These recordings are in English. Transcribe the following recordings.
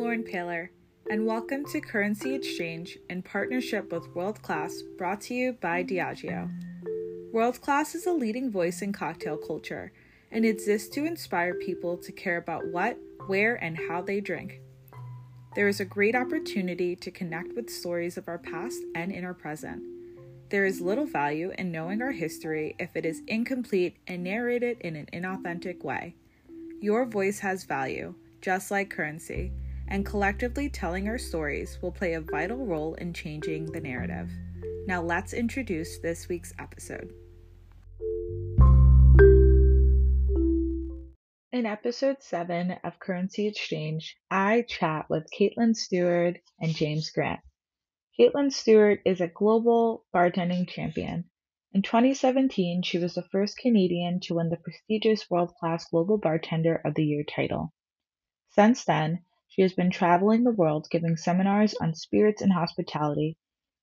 Lauren Paler, and welcome to Currency Exchange in partnership with World Class, brought to you by Diageo. World Class is a leading voice in cocktail culture and exists to inspire people to care about what, where, and how they drink. There is a great opportunity to connect with stories of our past and in our present. There is little value in knowing our history if it is incomplete and narrated in an inauthentic way. Your voice has value, just like currency, and collectively telling our stories will play a vital role in changing the narrative. Now let's introduce this week's episode. In episode 7 of Currency Exchange, I chat with Caitlin Stewart and James Grant. Caitlin Stewart is a global bartending champion. In 2017, she was the first Canadian to win the prestigious World Class Global Bartender of the Year title. Since then, she has been traveling the world giving seminars on spirits and hospitality,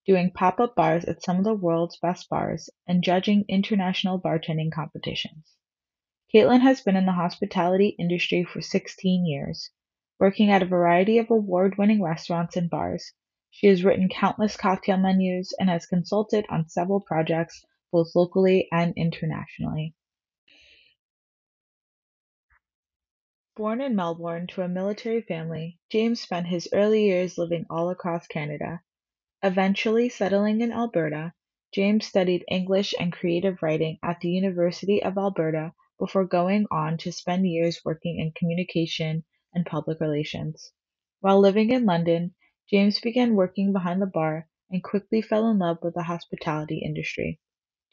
doing pop-up bars at some of the world's best bars, and judging international bartending competitions. Caitlin has been in the hospitality industry for 16 years, working at a variety of award-winning restaurants and bars. She has written countless cocktail menus and has consulted on several projects, both locally and internationally. Born in Melbourne to a military family, James spent his early years living all across Canada. Eventually settling in Alberta, James studied English and creative writing at the University of Alberta, before going on to spend years working in communication and public relations. While living in London, James began working behind the bar and quickly fell in love with the hospitality industry.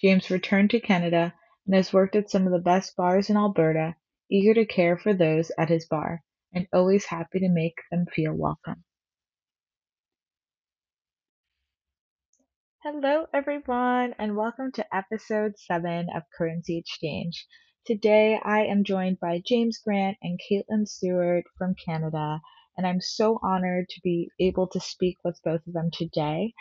James returned to Canada and has worked at some of the best bars in Alberta, eager to care for those at his bar and always happy to make them feel welcome. Hello everyone, and welcome to episode 7 of Currency Exchange. Today, I am joined by James Grant and Caitlin Stewart from Canada, and I'm so honored to be able to speak with both of them today.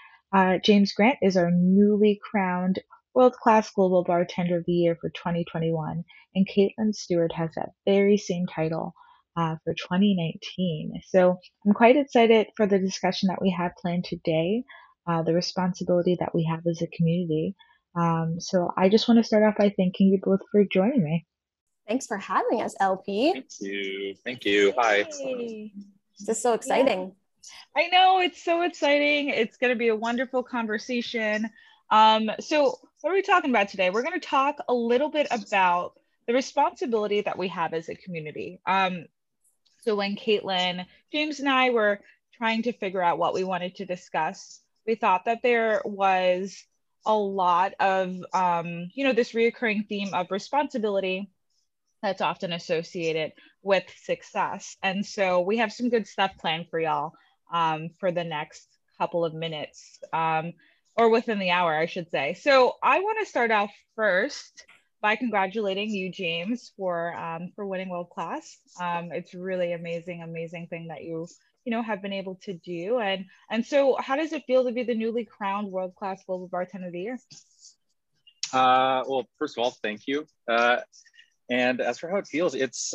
James Grant is our newly crowned World Class Global Bartender of the Year for 2021, and Caitlin Stewart has that very same title for 2019. So I'm quite excited for the discussion that we have planned today, the responsibility that we have as a community. So I just want to start off by thanking you both for joining me. Thanks for having us, LP. Thank you. Hi. This is so exciting. Yeah. I know, it's so exciting. It's going to be a wonderful conversation. So what are we talking about today? We're going to talk a little bit about the responsibility that we have as a community. So when Caitlin, James, and I were trying to figure out what we wanted to discuss, we thought that there was a lot of, this reoccurring theme of responsibility that's often associated with success. And so we have some good stuff planned for y'all for the next couple of minutes or within the hour, I should say. So I want to start off first by congratulating you, James, for winning World Class. It's really amazing thing that you have been able to do. And so how does it feel to be the newly crowned World Class Global Bartender of the Year? Well, first of all, thank you. And as for how it feels, it's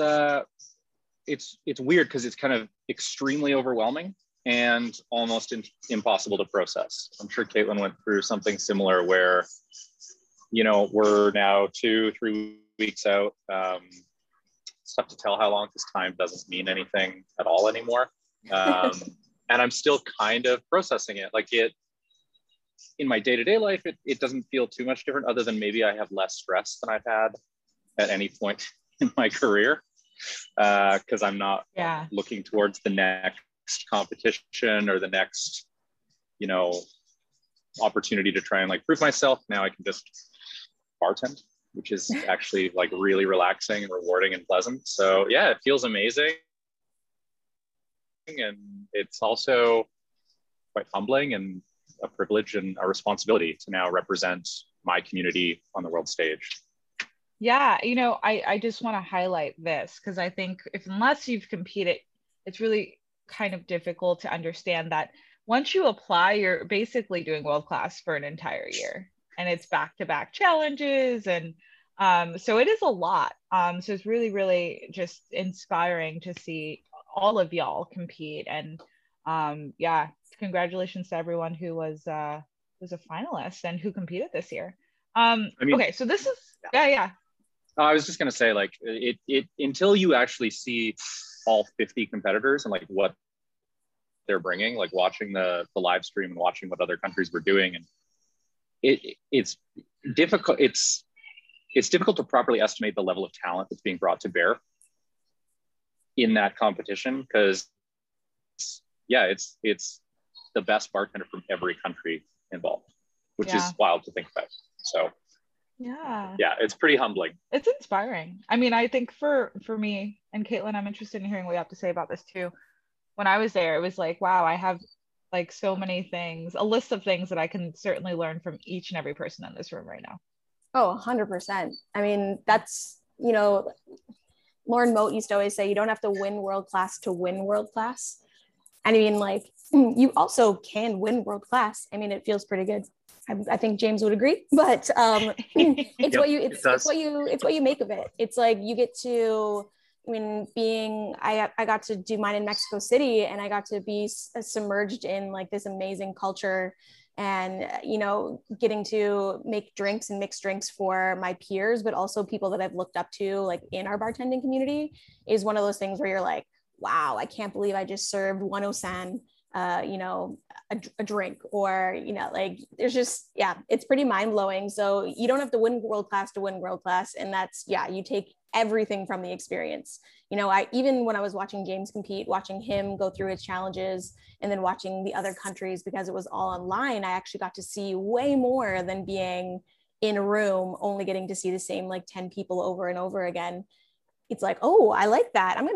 weird because it's kind of extremely overwhelming and almost impossible to process. I'm sure Caitlin went through something similar where, we're now 2-3 weeks out. It's tough to tell how long because time doesn't mean anything at all anymore. And I'm still kind of processing it. In my day-to-day life, it doesn't feel too much different, other than maybe I have less stress than I've had at any point in my career, because I'm not looking towards the next competition or the next, opportunity to try and prove myself. Now I can just bartend, which is actually really relaxing and rewarding and pleasant. So yeah, it feels amazing. And it's also quite humbling and a privilege and a responsibility to now represent my community on the world stage. Yeah, I just want to highlight this because I think unless you've competed, it's really kind of difficult to understand that once you apply, you're basically doing World Class for an entire year, and it's back-to-back challenges, and so it is a lot. So it's really, really just inspiring to see all of y'all compete. And yeah, congratulations to everyone who was a finalist and who competed this year. I mean, okay, so this is, yeah. I was just gonna say, like, it until you actually see all 50 competitors and like what they're bringing, like watching the live stream and watching what other countries were doing, and it's difficult to properly estimate the level of talent that's being brought to bear in that competition, because yeah, it's the best bartender from every country involved, which is wild to think about. So yeah, it's pretty humbling. It's inspiring. I mean, I think for me and Caitlin, I'm interested in hearing what you have to say about this too. When I was there, it was like, wow, I have like so many things, a list of things that I can certainly learn from each and every person in this room right now. Oh, 100%. I mean, that's, you know, Lauren Moat used to always say, you don't have to win World Class to win World Class. I mean, like, you also can win World Class. I mean, it feels pretty good. I think James would agree, but it's what you make of it. It's like you get to, I mean, I got to do mine in Mexico City, and I got to be submerged in like this amazing culture, and, you know, getting to make drinks and mix drinks for my peers, but also people that I've looked up to, like in our bartending community, is one of those things where you're like, wow, I can't believe I just served Wano-san, you know, a drink, or, you know, like there's just, yeah, it's pretty mind blowing. So you don't have to win World Class to win World Class. And that's, yeah, you take everything from the experience. You know, even when I was watching James compete, watching him go through his challenges, and then watching the other countries, because it was all online, I actually got to see way more than being in a room, only getting to see the same like 10 people over and over again. It's like, oh, I like that. I'm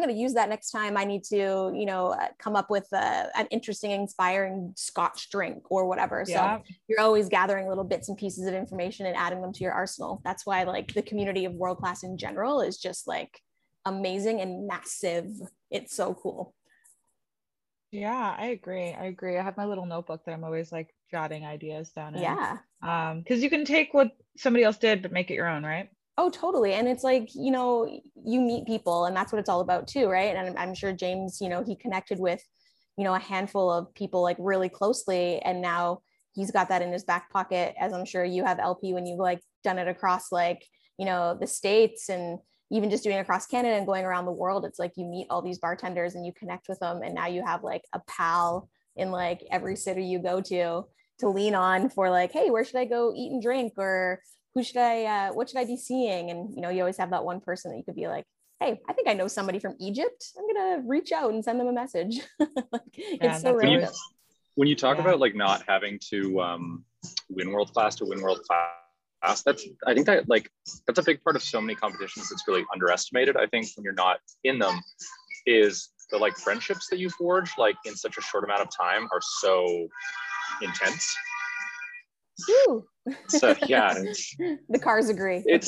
gonna use that next time I need to, you know, come up with an interesting, inspiring Scotch drink or whatever. Yeah. So you're always gathering little bits and pieces of information and adding them to your arsenal. That's why like the community of World Class in general is just like amazing and massive. It's so cool. Yeah, I agree. I have my little notebook that I'm always like jotting ideas down in. Yeah. Because you can take what somebody else did but make it your own, right? Oh, totally. And it's like, you know, you meet people, and that's what it's all about too, right? And I'm sure James, you know, he connected with, you know, a handful of people like really closely, and now he's got that in his back pocket, as I'm sure you have, LP, when you've like done it across like, you know, the States, and even just doing it across Canada and going around the world. It's like you meet all these bartenders and you connect with them, and now you have like a pal in like every city you go to lean on for like, hey, where should I go eat and drink, or what should I be seeing? And, you know, you always have that one person that you could be like, hey, I think I know somebody from Egypt. I'm going to reach out and send them a message. Like, yeah, it's so real. When you talk about like not having to win World Class, that's a big part of so many competitions that's really underestimated. I think when you're not in them, is the like friendships that you forge like in such a short amount of time are so intense. Woo. So yeah, the cars agree. It's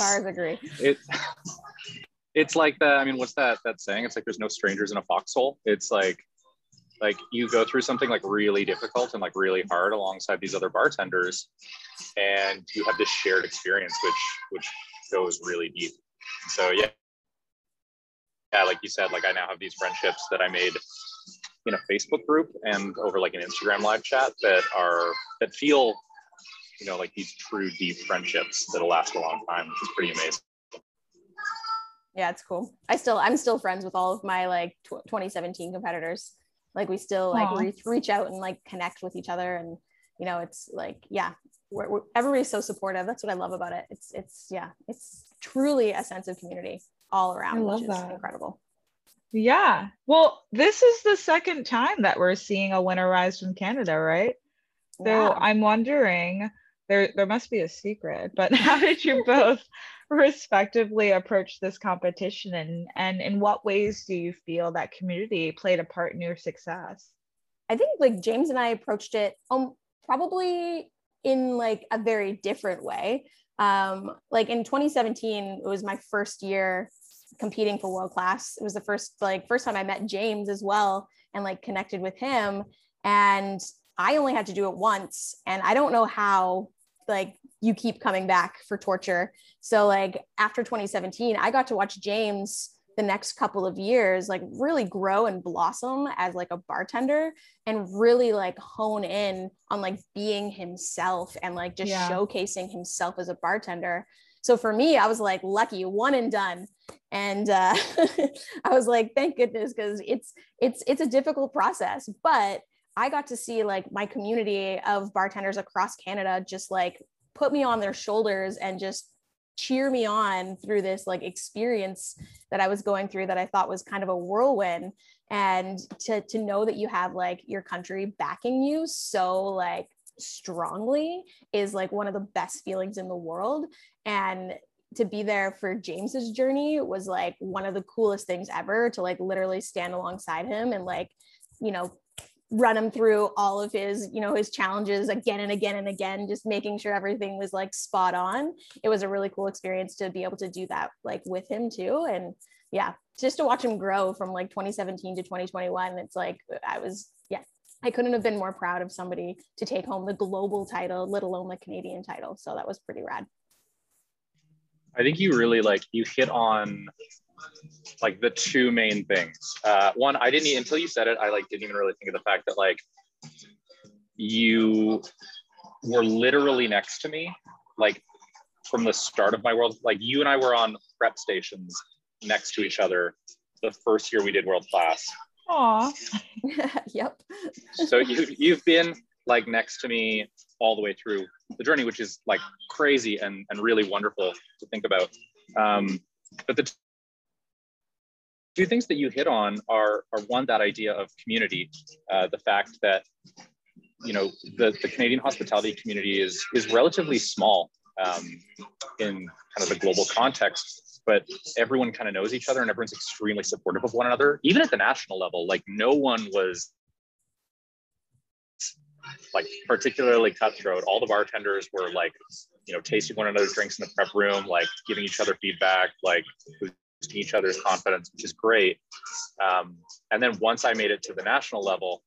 like that. I mean, what's that saying? It's like there's no strangers in a foxhole. It's like you go through something like really difficult and like really hard alongside these other bartenders, and you have this shared experience which goes really deep. So yeah, like you said, like I now have these friendships that I made in a Facebook group and over like an Instagram live chat that feel, you know, like these true deep friendships that'll last a long time, which is pretty amazing. Yeah, it's cool. I'm still friends with all of my like 2017 competitors. Like we still like reach out and like connect with each other, and you know, it's like, yeah, everybody's so supportive. That's what I love about it. It's truly a sense of community all around, which is incredible. Yeah. Well, this is the second time that we're seeing a winner rise from Canada, right? So yeah. I'm wondering, there must be a secret, but how did you both respectively approach this competition, and in what ways do you feel that community played a part in your success? I think like James and I approached it probably in like a very different way. Like in 2017, it was my first year competing for World Class. It was the first time I met James as well, and like connected with him, and I only had to do it once, and I don't know how like you keep coming back for torture. So like after 2017, I got to watch James the next couple of years, like really grow and blossom as like a bartender and really like hone in on like being himself and like just showcasing himself as a bartender. So for me, I was like lucky, one and done. And I was like, thank goodness, because it's a difficult process, but I got to see like my community of bartenders across Canada just like put me on their shoulders and just cheer me on through this like experience that I was going through that I thought was kind of a whirlwind. And to know that you have like your country backing you so like strongly is like one of the best feelings in the world. And to be there for James's journey was like one of the coolest things ever, to like literally stand alongside him and like, you know, run him through all of his, you know, his challenges again and again and again, just making sure everything was like spot on. It was a really cool experience to be able to do that like with him too. And yeah, just to watch him grow from like 2017 to 2021. It's like, I couldn't have been more proud of somebody to take home the global title, let alone the Canadian title. So that was pretty rad. I think you really you hit on like the two main things. One, I didn't, until you said it, I didn't even really think of the fact that like you were literally next to me, like from the start of my world, like you and I were on prep stations next to each other the first year we did World Class. Aw. Yep. So you've been like next to me all the way through the journey, which is like crazy and really wonderful to think about. But the two things that you hit on are one, that idea of community, the fact that, you know, the Canadian hospitality community is relatively small in kind of the global context, but everyone kind of knows each other and everyone's extremely supportive of one another, even at the national level. Like no one was like particularly cutthroat. All the bartenders were like, you know, tasting one another's drinks in the prep room, like giving each other feedback, like boosting each other's confidence, which is great. And then once I made it to the national level,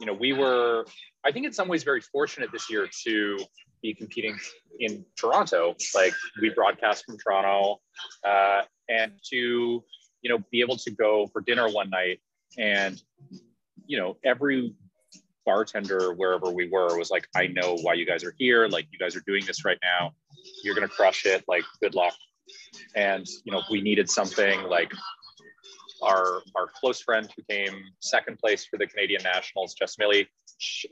you know, we were, I think in some ways very fortunate this year to be competing in Toronto. Like we broadcast from Toronto, and to, you know, be able to go for dinner one night and, you know, every bartender wherever we were was like, I know why you guys are here, like you guys are doing this right now, you're gonna crush it, like good luck. And you know, if we needed something, like our close friend who came second place for the Canadian Nationals, Jess Milley,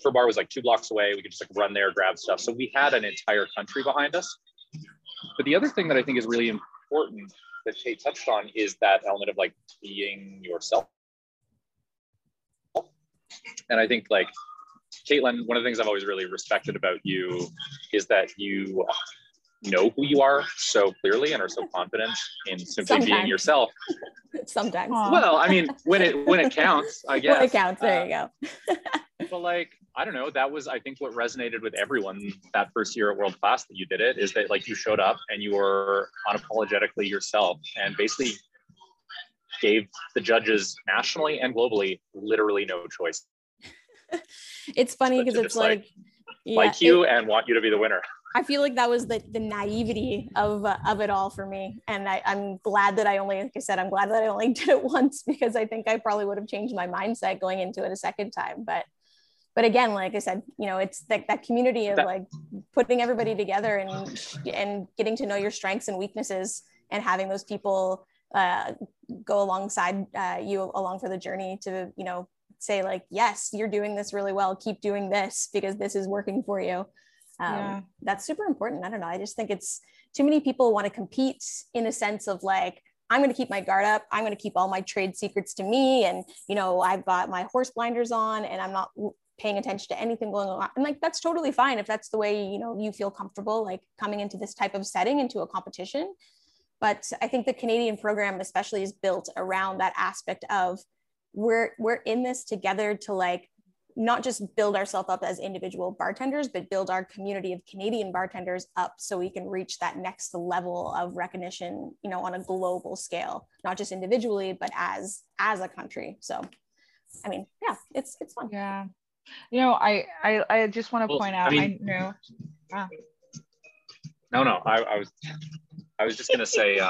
her bar was like 2 blocks away, we could just like run there, grab stuff. So we had an entire country behind us. But the other thing that I think is really important that Kay touched on is that element of like being yourself. And I think like, Caitlin, one of the things I've always really respected about you is that you know who you are so clearly and are so confident in simply being yourself. Sometimes. Well, I mean, when it counts, I guess. When it counts, there you go. But like, I don't know, that was, I think, what resonated with everyone that first year at World Class that you did it, is that like you showed up and you were unapologetically yourself and basically gave the judges nationally and globally literally no choice. It's funny because it's like you and want you to be the winner. I feel like that was the naivety of it all for me. And I'm glad that I only, like I said, I'm glad that I only did it once, because I think I probably would have changed my mindset going into it a second time. But again, like I said, you know, it's like that community of like putting everybody together and getting to know your strengths and weaknesses and having those people go alongside you along for the journey to, you know, say like, yes, you're doing this really well, keep doing this because this is working for you. That's super important. I don't know, I just think it's too many people want to compete in a sense of like, I'm going to keep my guard up, I'm going to keep all my trade secrets to me, and you know, I've got my horse blinders on and I'm not paying attention to anything going on. And like, that's totally fine if that's the way, you know, you feel comfortable like coming into this type of setting, into a competition. But I think the Canadian program especially is built around that aspect of we're in this together to like not just build ourselves up as individual bartenders, but build our community of Canadian bartenders up so we can reach that next level of recognition, you know, on a global scale, not just individually, but as a country. So, I mean, yeah, it's fun. Yeah. You know, I just want to point out, No, I was just going to say,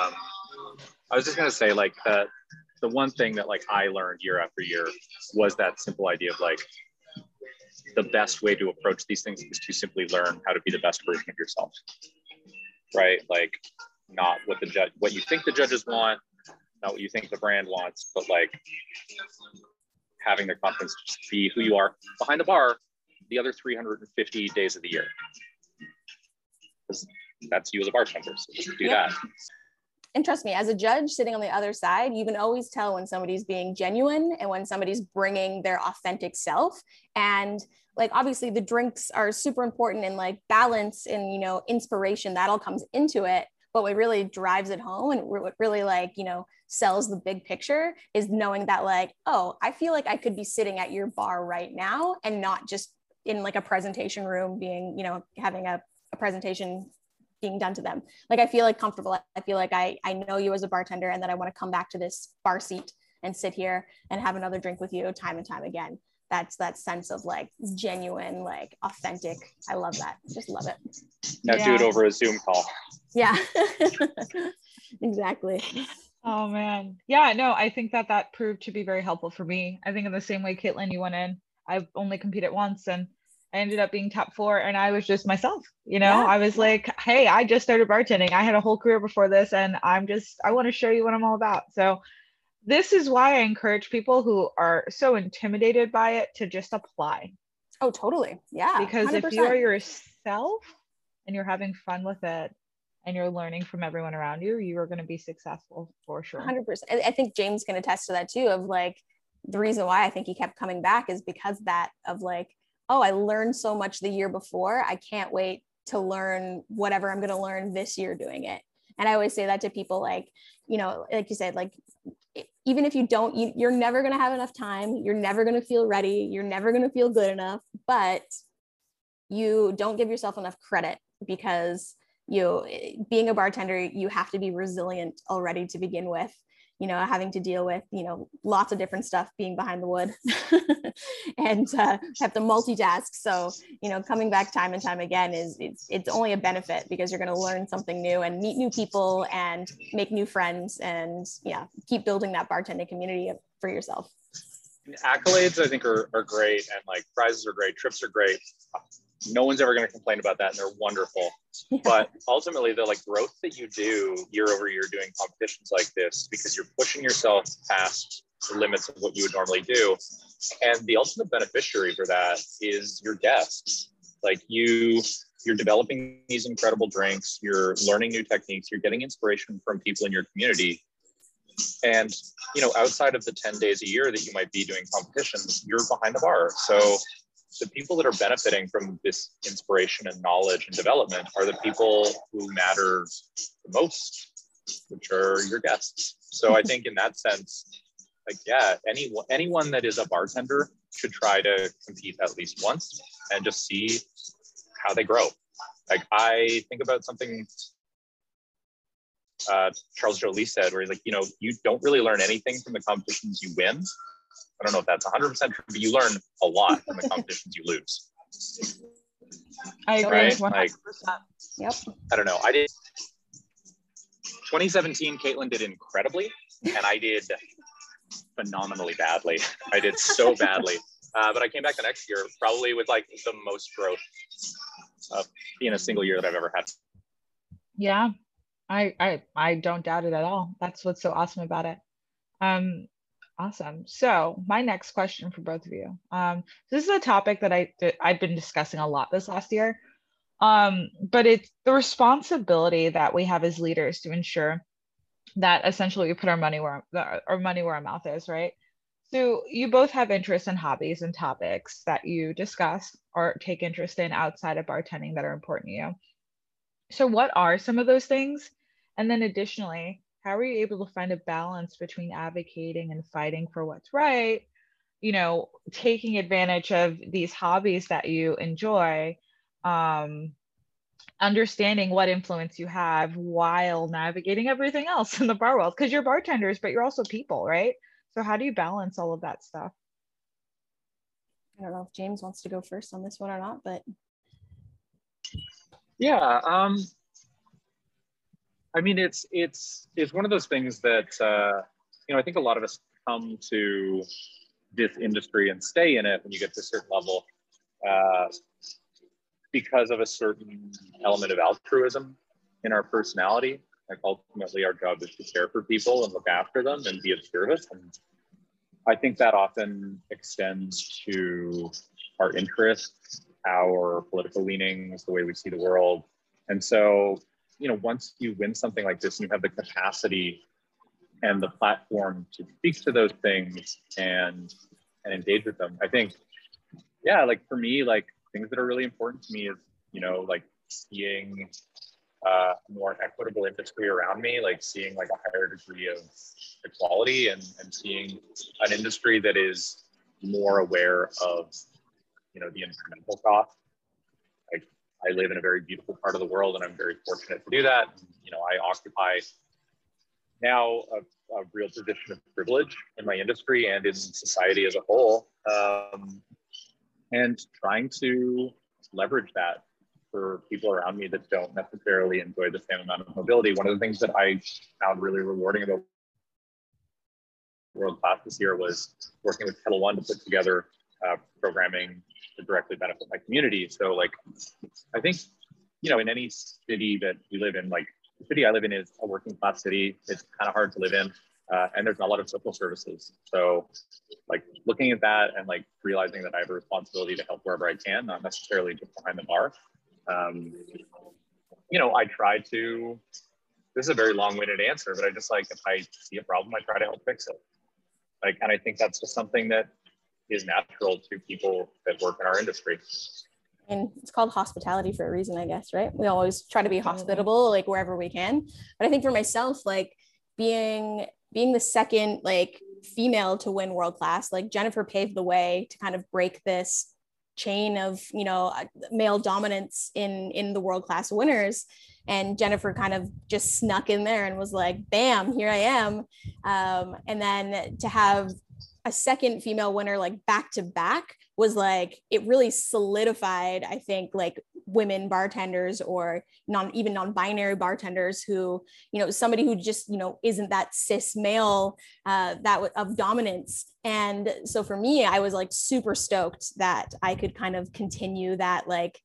I was just going to say, like, the one thing that, like, I learned year after year was that simple idea of, like, the best way to approach these things is to simply learn how to be the best version of yourself, right? Like, not what the judge, what you think the judges want, not what you think the brand wants, but, like, having the confidence to just be who you are behind the bar the other 350 days of the year. That's you as a bartender, so just do that. And trust me, as a judge sitting on the other side, you can always tell when somebody's being genuine and when somebody's bringing their authentic self. And, like, obviously the drinks are super important, and, like, balance and, you know, inspiration, that all comes into it. But what really drives it home and what really, like, you know, sells the big picture is knowing that, like, oh, I feel like I could be sitting at your bar right now and not just in, like, a presentation room being, you know, having a presentation being done to them. Like, I feel, like, comfortable. I feel like I know you as a bartender, and that I want to come back to this bar seat and sit here and have another drink with you time and time again. That's that sense of, like, genuine, like, authentic. I love that. Just love it. Now do it over a Zoom call. Yeah, exactly. Oh man. Yeah, no, I think that that proved to be very helpful for me. I think in the same way, Caitlin, you went in, I've only competed once and I ended up being top 4, and I was just myself, you know, I was like, hey, I just started bartending. I had a whole career before this, and I want to show you what I'm all about. So this is why I encourage people who are so intimidated by it to just apply. Oh, totally. Yeah. Because 100%. If you are yourself and you're having fun with it and you're learning from everyone around you, you are going to be successful for sure. 100%. I think James can attest to that too, of, like, the reason why I think he kept coming back is because that of, like, oh, I learned so much the year before. I can't wait to learn whatever I'm going to learn this year doing it. And I always say that to people, like, you know, like you said, like, even if you don't, you're never going to have enough time. You're never going to feel ready. You're never going to feel good enough, but you don't give yourself enough credit, because you, being a bartender, you have to be resilient already to begin with. You know, having to deal with, you know, lots of different stuff being behind the wood and have to multitask. So, you know, coming back time and time again is, it's only a benefit, because you're going to learn something new and meet new people and make new friends and keep building that bartending community for yourself. And accolades, I think, are great. And, like, prizes are great. Trips are great. No one's ever going to complain about that. And they're wonderful. Yeah. But ultimately, the, like, growth that you do year over year doing competitions like this, because you're pushing yourself past the limits of what you would normally do. And the ultimate beneficiary for that is your guests. Like, you're developing these incredible drinks. You're learning new techniques. You're getting inspiration from people in your community. And, you know, outside of the 10 days a year that you might be doing competitions, you're behind the bar. So the people that are benefiting from this inspiration and knowledge and development are the people who matter the most, which are your guests. So I think in that sense, like, yeah, anyone that is a bartender should try to compete at least once and just see how they grow. Like, I think about something Charles Joly said, where he's like, you know, you don't really learn anything from the competitions you win. I don't know if that's 100% true, but you learn a lot from the competitions you lose. I agree, right? 100%. Like, yep. I don't know. 2017, Caitlin did incredibly, and I did phenomenally badly. I did so badly. But I came back the next year, probably with, like, the most growth in a single year that I've ever had. Yeah. I don't doubt it at all. That's what's so awesome about it. Awesome. So my next question for both of you. This is a topic that I've been discussing a lot this last year, but it's the responsibility that we have as leaders to ensure that essentially we put our money where our mouth is, right? So you both have interests and hobbies and topics that you discuss or take interest in outside of bartending that are important to you. So what are some of those things? And then additionally, how are you able to find a balance between advocating and fighting for what's right, you know, taking advantage of these hobbies that you enjoy, understanding what influence you have while navigating everything else in the bar world? Because you're bartenders, but you're also people, right? So how do you balance all of that stuff? I don't know if James wants to go first on this one or not, but... Yeah, I mean, it's one of those things that, you know, I think a lot of us come to this industry and stay in it when you get to a certain level because of a certain element of altruism in our personality. Like, ultimately, our job is to care for people and look after them and be of service. And I think that often extends to our interests, our political leanings, the way we see the world. And so, you know, once you win something like this and you have the capacity and the platform to speak to those things and engage with them, I think, yeah, like for me, like things that are really important to me is, you know, like seeing more equitable industry around me, like seeing like a higher degree of equality and seeing an industry that is more aware of, you know, the environmental cost. Like, I live in a very beautiful part of the world and I'm very fortunate to do that. And, you know, I occupy now a real position of privilege in my industry and in society as a whole, and trying to leverage that for people around me that don't necessarily enjoy the same amount of mobility. One of the things that I found really rewarding about World Class this year was working with Kettle One to put together programming to directly benefit my community. So, like, I think, you know, in any city that we live in, like the city I live in is a working class city. It's kind of hard to live in, and there's not a lot of social services. So, like, looking at that and like realizing that I have a responsibility to help wherever I can, not necessarily just behind the bar. You know, I try to, this is a very long-winded answer, but I just, like, if I see a problem, I try to help fix it. Like, and I think that's just something that is natural to people that work in our industry. And it's called hospitality for a reason, I guess, right? We always try to be hospitable, like wherever we can. But I think for myself, like being the second, like, female to win World Class, like Jennifer paved the way to kind of break this chain of, you know, male dominance in the World Class winners, and Jennifer kind of just snuck in there and was like, bam, here I am. And then to have a second female winner like back to back was like, it really solidified, I think, like women bartenders or non-binary bartenders who, you know, somebody who just, you know, isn't that cis male of dominance. And so for me, I was like super stoked that I could kind of continue that, like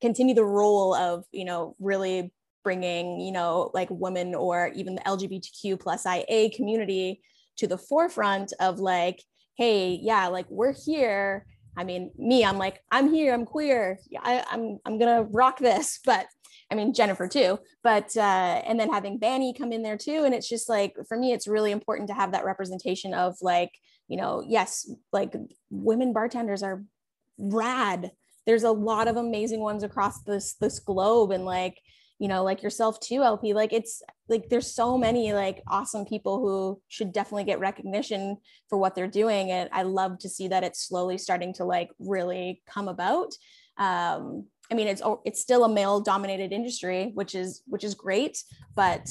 continue the role of, you know, really bringing, you know, like women or even the LGBTQ+IA community to the forefront of like, hey, yeah, like we're here. I mean, me, I'm like, I'm here, I'm queer. Yeah, I'm gonna rock this. But I mean, Jennifer too, but, and then having Banny come in there too. And it's just like, for me, it's really important to have that representation of like, you know, yes, like women bartenders are rad. There's a lot of amazing ones across this globe. And like, you know, like yourself too, LP, like it's like, there's so many like awesome people who should definitely get recognition for what they're doing. And I love to see that it's slowly starting to like really come about. I mean, it's still a male dominated industry, which is great, but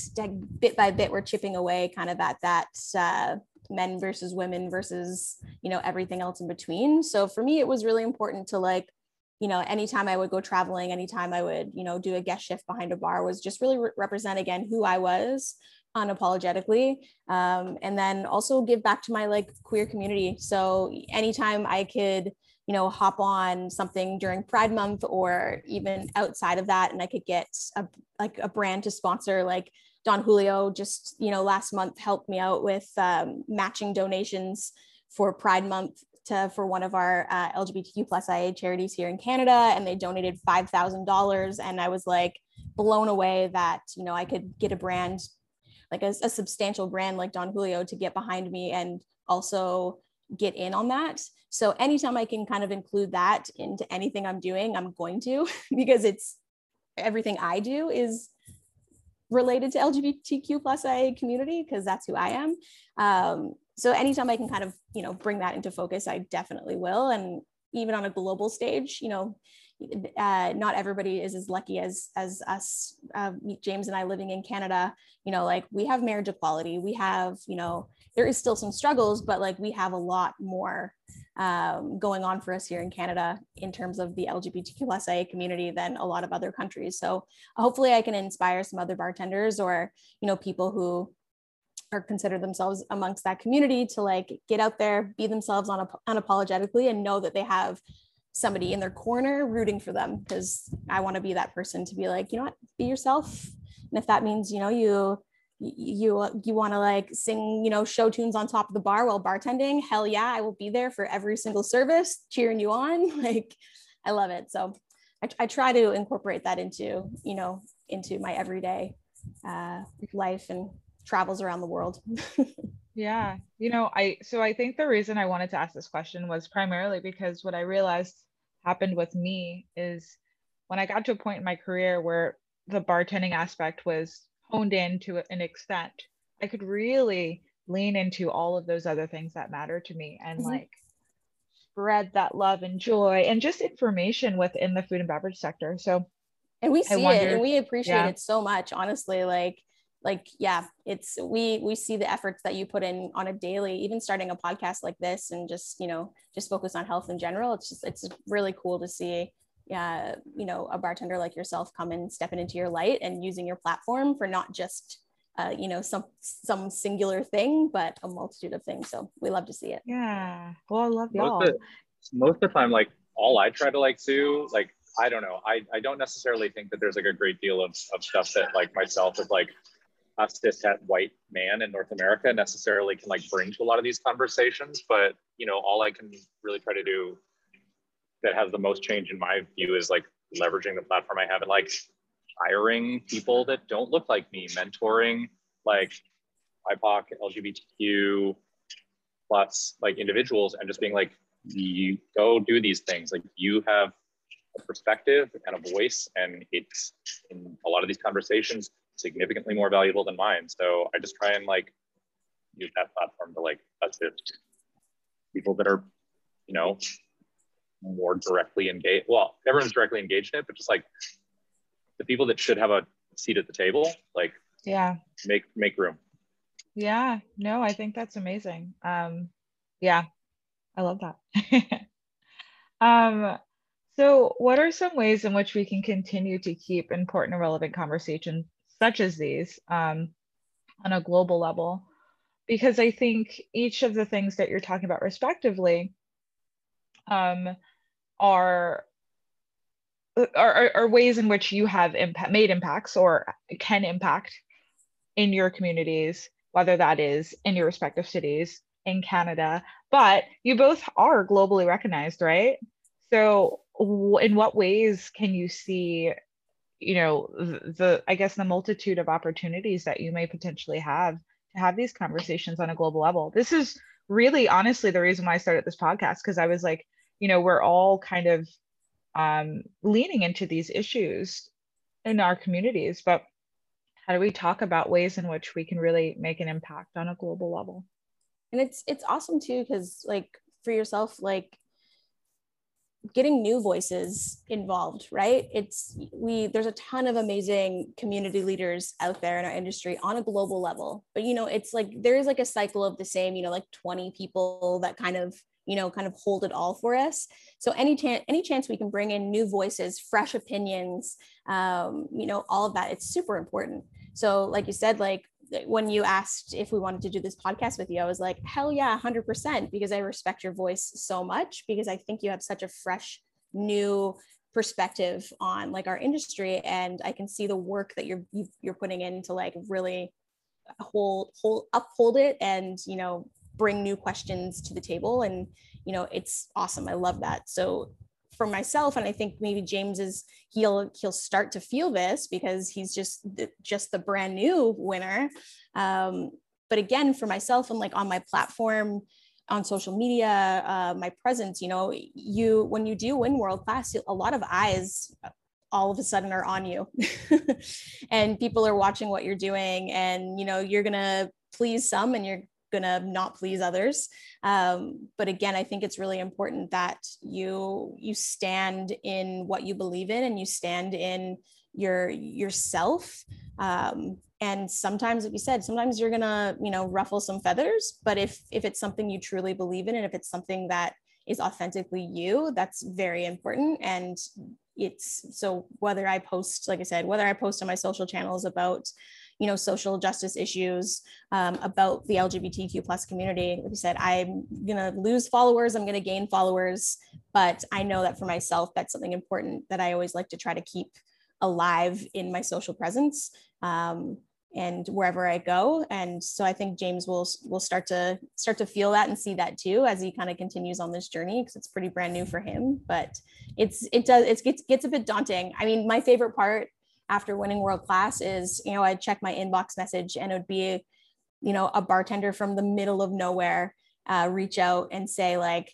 bit by bit, we're chipping away kind of at that, men versus women versus, you know, everything else in between. So for me, it was really important to like, you know, anytime I would go traveling, anytime I would, you know, do a guest shift behind a bar was just really represent again who I was unapologetically. And then also give back to my like queer community. So anytime I could, you know, hop on something during Pride Month or even outside of that, and I could get a brand to sponsor, like Don Julio just, you know, last month helped me out with matching donations for Pride Month for one of our LGBTQ+IA charities here in Canada, and they donated $5,000, and I was like blown away that, you know, I could get a brand, like a substantial brand like Don Julio to get behind me and also get in on that. So anytime I can kind of include that into anything I'm doing, I'm going to, because it's everything I do is related to LGBTQ+IA community, because that's who I am. So anytime I can kind of, you know, bring that into focus, I definitely will. And even on a global stage, you know, not everybody is as lucky as us, James and I living in Canada. You know, like we have marriage equality, we have, you know, there is still some struggles, but like we have a lot more going on for us here in Canada in terms of the LGBTQIA community than a lot of other countries. So hopefully I can inspire some other bartenders or, you know, people who or consider themselves amongst that community to like get out there, be themselves unapologetically, and know that they have somebody in their corner rooting for them. Because I want to be that person to be like, you know what, be yourself. And if that means, you know, you want to like sing, you know, show tunes on top of the bar while bartending, hell yeah, I will be there for every single service cheering you on. Like, I love it. So I try to incorporate that into, you know, into my everyday life and travels around the world. Yeah. You know, I think the reason I wanted to ask this question was primarily because what I realized happened with me is when I got to a point in my career where the bartending aspect was honed in to an extent, I could really lean into all of those other things that matter to me and mm-hmm. like spread that love and joy and just information within the food and beverage sector. So, and we see it and we appreciate it so much, honestly, like, yeah, it's, we see the efforts that you put in on a daily, even starting a podcast like this and just, you know, just focus on health in general. It's just, it's really cool to see, you know, a bartender like yourself come and stepping into your light and using your platform for not just, you know, some singular thing, but a multitude of things. So we love to see it. Yeah. Well, I love y'all. Most of the time, like all I try to like do, like, I don't know. I don't necessarily think that there's like a great deal of stuff that like myself is like, us cishet white man in North America necessarily can like bring to a lot of these conversations, but you know, all I can really try to do that has the most change in my view is like leveraging the platform I have and like hiring people that don't look like me, mentoring like BIPOC, LGBTQ plus like individuals, and just being like, you go do these things, like you have a perspective and a voice, and it's in a lot of these conversations significantly more valuable than mine. So I just try and like use that platform to like assist people that are, you know, more directly engaged. Well, everyone's directly engaged in it, but just like the people that should have a seat at the table, like make room. Yeah, no, I think that's amazing. Yeah, I love that. So what are some ways in which we can continue to keep important and relevant conversations such as these on a global level? Because I think each of the things that you're talking about respectively are ways in which you have made impacts or can impact in your communities, whether that is in your respective cities, in Canada, but you both are globally recognized, right? So in what ways can you see, you know, I guess the multitude of opportunities that you may potentially have to have these conversations on a global level? This is really honestly the reason why I started this podcast, because I was like, you know, we're all kind of leaning into these issues in our communities, but how do we talk about ways in which we can really make an impact on a global level? And it's awesome too, because like for yourself, like getting new voices involved, right? There's a ton of amazing community leaders out there in our industry on a global level, but you know, it's like, there is like a cycle of the same, you know, like 20 people that kind of, you know, kind of hold it all for us. So any chance we can bring in new voices, fresh opinions, you know, all of that, it's super important. So like you said, like when you asked if we wanted to do this podcast with you, I was like, hell yeah, 100%, because I respect your voice so much, because I think you have such a fresh, new perspective on like our industry. And I can see the work that you're putting in to like really uphold it and, you know, bring new questions to the table. And, you know, it's awesome. I love that. So for myself, and I think maybe James is, he'll start to feel this because he's just the brand new winner. But again, for myself and like on my platform, on social media, my presence, you know, when you do win World Class, a lot of eyes all of a sudden are on you and people are watching what you're doing, and, you know, you're going to please some and you're going to not please others. But again, I think it's really important that you stand in what you believe in and you stand in yourself. And sometimes, like you said, sometimes you're going to, you know, ruffle some feathers, but if it's something you truly believe in, and if it's something that is authentically you. That's very important. And it's, so whether I post, like I said, whether I post on my social channels about, you know, social justice issues, about the LGBTQ plus community, like I said, I'm going to lose followers, I'm going to gain followers, but I know that for myself, that's something important that I always like to try to keep alive in my social presence, and wherever I go. And so I think James will start to feel that and see that too, as he kind of continues on this journey, because it's pretty brand new for him, but it gets a bit daunting. I mean, my favorite part after winning World Class is, you know, I'd check my inbox message and it would be, you know, a bartender from the middle of nowhere, reach out and say like,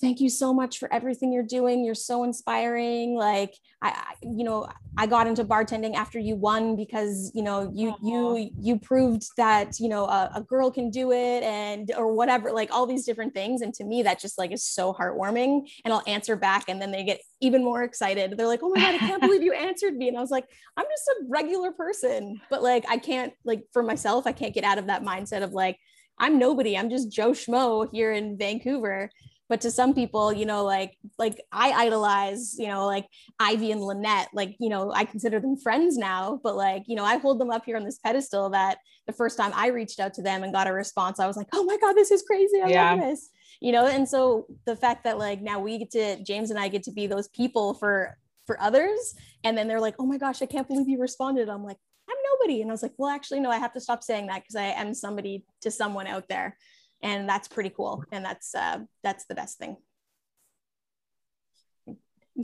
thank you so much for everything you're doing. You're so inspiring. Like, I got into bartending after you won because, you know, you proved that, you know, a girl can do it, and, or whatever, like all these different things. And to me, that just like is so heartwarming, and I'll answer back. And then they get even more excited. They're like, oh my God, I can't believe you answered me. And I was like, I'm just a regular person, but like, I can't, like for myself, I can't get out of that mindset of like, I'm nobody. I'm just Joe Schmo here in Vancouver. But to some people, you know, like I idolize, you know, like Ivy and Lynette, like, you know, I consider them friends now, but like, you know, I hold them up here on this pedestal that the first time I reached out to them and got a response, I was like, oh my God, this is crazy. I love this, you know? And so the fact that like, now we get to, James and I get to be those people for others. And then they're like, oh my gosh, I can't believe you responded. I'm like, I'm nobody. And I was like, well, actually, no, I have to stop saying that, because I am somebody to someone out there. And that's pretty cool. And that's the best thing.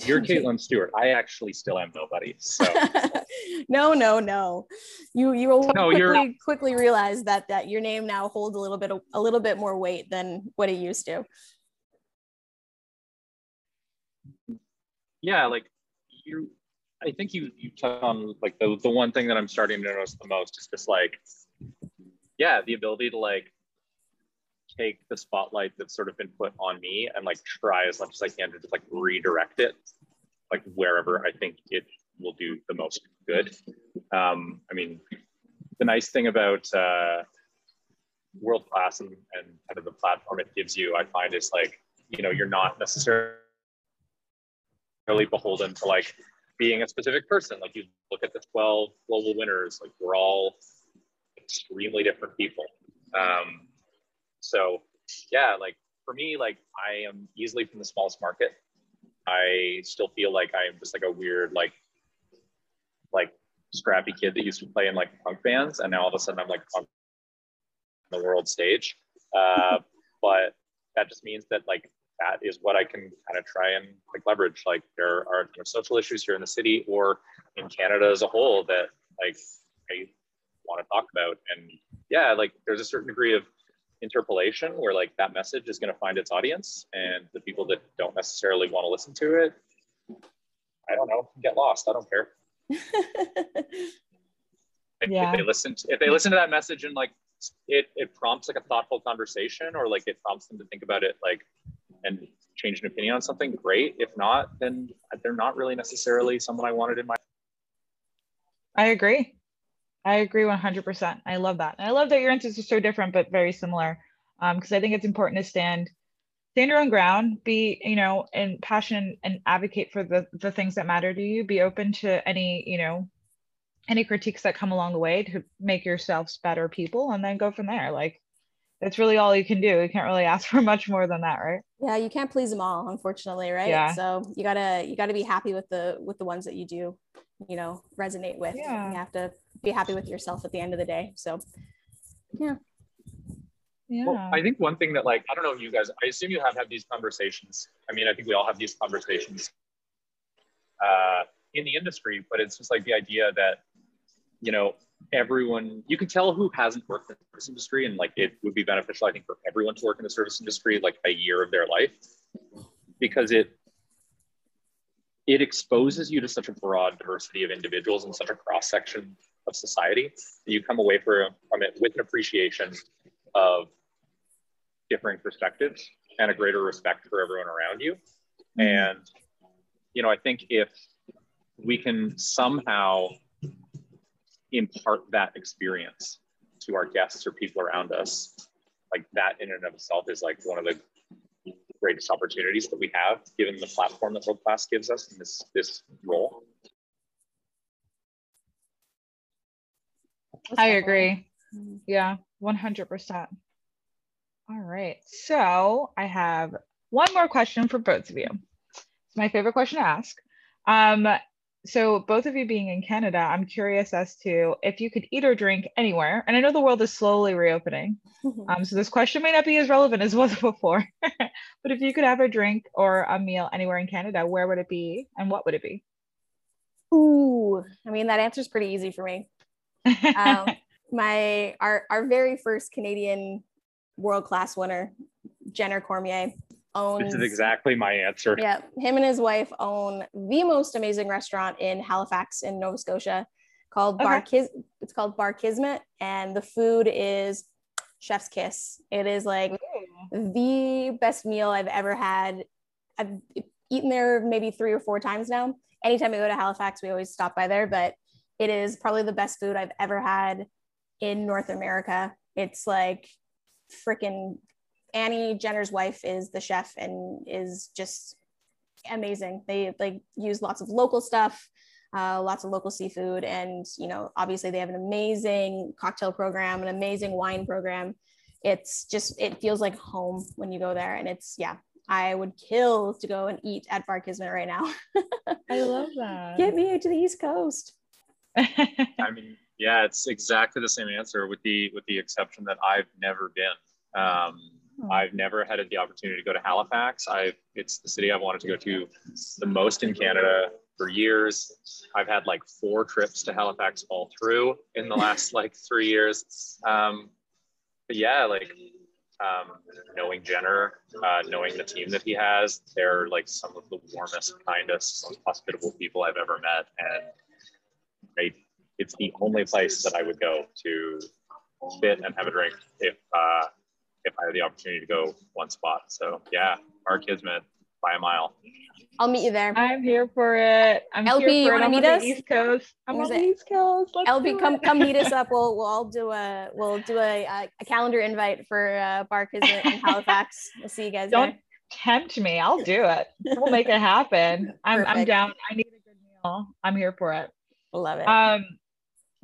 You're Caitlin Stewart. I actually still am nobody. So. No. You will quickly realize that your name now holds a little bit more weight than what it used to. Yeah, like I think you touched on like the one thing that I'm starting to notice the most is just like, yeah, the ability to like take the spotlight that's sort of been put on me and like try as much as I can to just like redirect it like wherever I think it will do the most good. I mean, the nice thing about World Class and kind of the platform it gives you, I find, is like, you know, you're not necessarily beholden to like being a specific person. Like you look at the 12 global winners, like we're all extremely different people. So yeah, like for me, like I am easily from the smallest market. I still feel like I am just like a weird, like scrappy kid that used to play in like punk bands. And now all of a sudden I'm like on the world stage. But that just means that like, that is what I can kind of try and like leverage. Like there are kind of social issues here in the city or in Canada as a whole that like I want to talk about. And yeah, like there's a certain degree of interpolation where like that message is going to find its audience, and the people that don't necessarily want to listen to it, I don't know, get lost. I don't care. Yeah. If they listen to that message and like it prompts like a thoughtful conversation, or like it prompts them to think about it like and change an opinion on something, great. If not, then they're not really necessarily someone I wanted in my. I agree 100%. I love that. And I love that your interests are so different, but very similar. Because I think it's important to stand your own ground, be, you know, in passion and advocate for the things that matter to you, be open to any, you know, any critiques that come along the way to make yourselves better people, and then go from there. Like, that's really all you can do. You can't really ask for much more than that, right? Yeah. You can't please them all, unfortunately. Right. Yeah. So you gotta be happy with the ones that you do, you know, resonate with. Yeah. You have to be happy with yourself at the end of the day. So yeah. Well, I think one thing that, like, I don't know if you guys, I assume you have had these conversations. I mean, I think we all have these conversations in the industry, but it's just like the idea that, you know, everyone, you can tell who hasn't worked in the service industry, and like it would be beneficial, I think, for everyone to work in the service industry like a year of their life, because it exposes you to such a broad diversity of individuals and such a cross-section of society that you come away from it with an appreciation of differing perspectives and a greater respect for everyone around you. And, you know, I think if we can somehow impart that experience to our guests or people around us, like that in and of itself is like one of the greatest opportunities that we have, given the platform that World Class gives us in this role. I agree. Yeah, 100%. All right, so I have one more question for both of you. It's my favorite question to ask. So both of you being in Canada, I'm curious as to if you could eat or drink anywhere. And I know the world is slowly reopening. So this question may not be as relevant as it was before. But if you could have a drink or a meal anywhere in Canada, where would it be and what would it be? Ooh, I mean, that answer's pretty easy for me. Our very first Canadian world-class winner, Jennifer Cormier, owns... This is exactly my answer. Yeah, him and his wife own the most amazing restaurant in Halifax in Nova Scotia called It's called Bar Kismet, and the food is chef's kiss. It is like the best meal I've ever had. I've eaten there maybe 3 or 4 times now. Anytime I go to Halifax, we always stop by there, but it is probably the best food I've ever had in North America. It's like freaking... Annie Jenner's wife is the chef and is just amazing. They like use lots of local stuff, lots of local seafood. And, you know, obviously they have an amazing cocktail program, an amazing wine program. It's just, it feels like home when you go there. And it's, yeah, I would kill to go and eat at Bar Kismet right now. I love that. Get me to the East Coast. I mean, yeah, it's exactly the same answer with the exception that I've never been. I've never had the opportunity to go to Halifax. It's the city I've wanted to go to the most in Canada for years. I've had like 4 trips to Halifax all through in the last like 3 years. But yeah, like knowing Jenner, knowing the team that he has, they're like some of the warmest, kindest, most hospitable people I've ever met. And it's the only place that I would go to sit and have a drink if I had the opportunity to go one spot. So yeah, Bar Kismet by a mile. I'll meet you there. I'm here for it. I'm LB, here for it. I'm on the East Coast. I'm on the East Coast. LB, come meet us up. We'll all do a calendar invite for Bar Kismet in Halifax. We'll see you guys there. Tempt me. I'll do it. We'll make it happen. I'm down. I need a good meal. I'm here for it. Love it.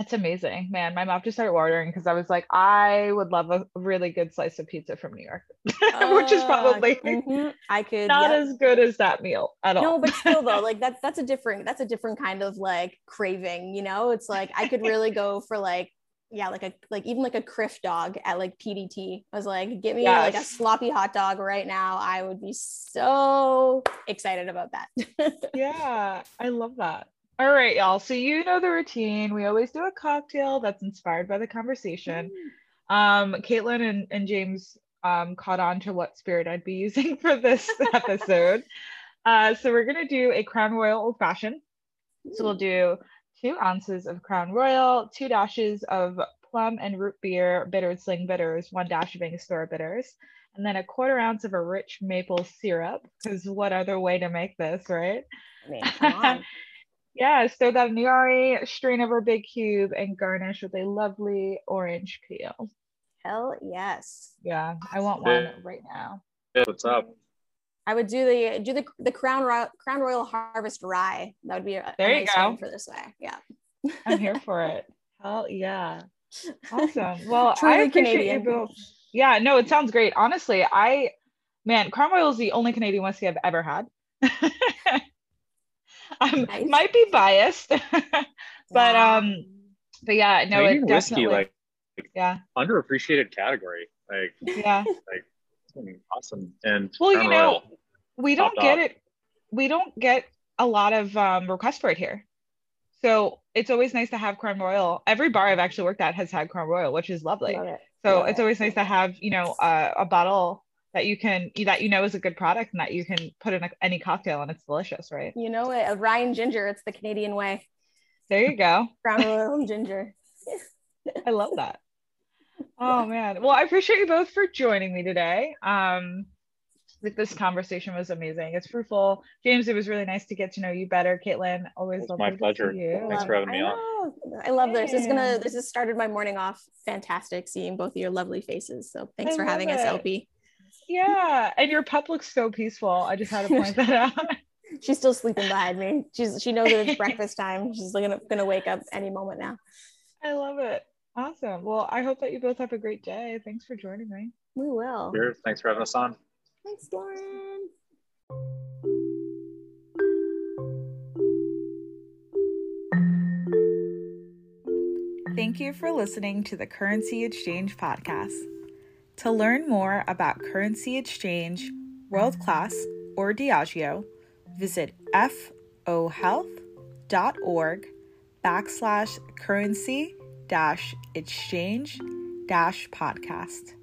That's amazing, man. My mouth just started watering because I was like, I would love a really good slice of pizza from New York, which is probably as good as that meal at all. No, but still though, like that's a different kind of like craving, you know? It's like I could really go for like, yeah, like even a Criff dog at like PDT. I was like, get me like a sloppy hot dog right now. I would be so excited about that. Yeah, I love that. All right, y'all. So you know the routine. We always do a cocktail that's inspired by the conversation. Caitlin and James caught on to what spirit I'd be using for this episode. So we're going to do a Crown Royal Old Fashioned. So we'll do 2 ounces of Crown Royal, 2 dashes of plum and root beer, bittered sling bitters, 1 dash of Angostura bitters, and then a 1/4 ounce of a rich maple syrup, because what other way to make this, right? I mean, come on. Yes, throw that in the Ari, strain over a big cube, and garnish with a lovely orange peel. Hell yes. Yeah, I want one right now. What's up? I would do the Crown Royal Harvest Rye. That would be a nice one for this way. Yeah. I'm here for it. Hell yeah. Awesome. Well, I appreciate you both. Yeah, no, it sounds great. Honestly, Crown Royal is the only Canadian whiskey I've ever had. Nice. Might be biased, but yeah, no, Canadian it definitely whiskey, underappreciated category, awesome. And well, you know, we don't get a lot of requests for it here, so it's always nice to have Crown Royal. Every bar I've actually worked at has had Crown Royal, which is lovely. It's always nice to have, you know, a bottle that you can, that you know is a good product and that you can put in any cocktail and it's delicious, right? You know it, rye and ginger, it's the Canadian way. There you go. Crown Royal and ginger. I love that. Oh man, well I appreciate you both for joining me today. This conversation was amazing. It's fruitful. James, it was really nice to get to know you better. Caitlin, always lovely. My pleasure. Thanks for having me on. I love this. This has started my morning off fantastic, seeing both of your lovely faces. So thanks for having us, LP. Yeah. And your pup looks so peaceful. I just had to point that out. She's still sleeping behind me. She knows that it's breakfast time. She's gonna wake up any moment now. I love it. Awesome. Well, I hope that you both have a great day. Thanks for joining me. We will. Sure. Thanks for having us on. Thanks, Lauren. Thank you for listening to the Currency Exchange podcast. To learn more about Currency Exchange, World Class, or Diageo, visit fohealth.org/currency-exchange-podcast.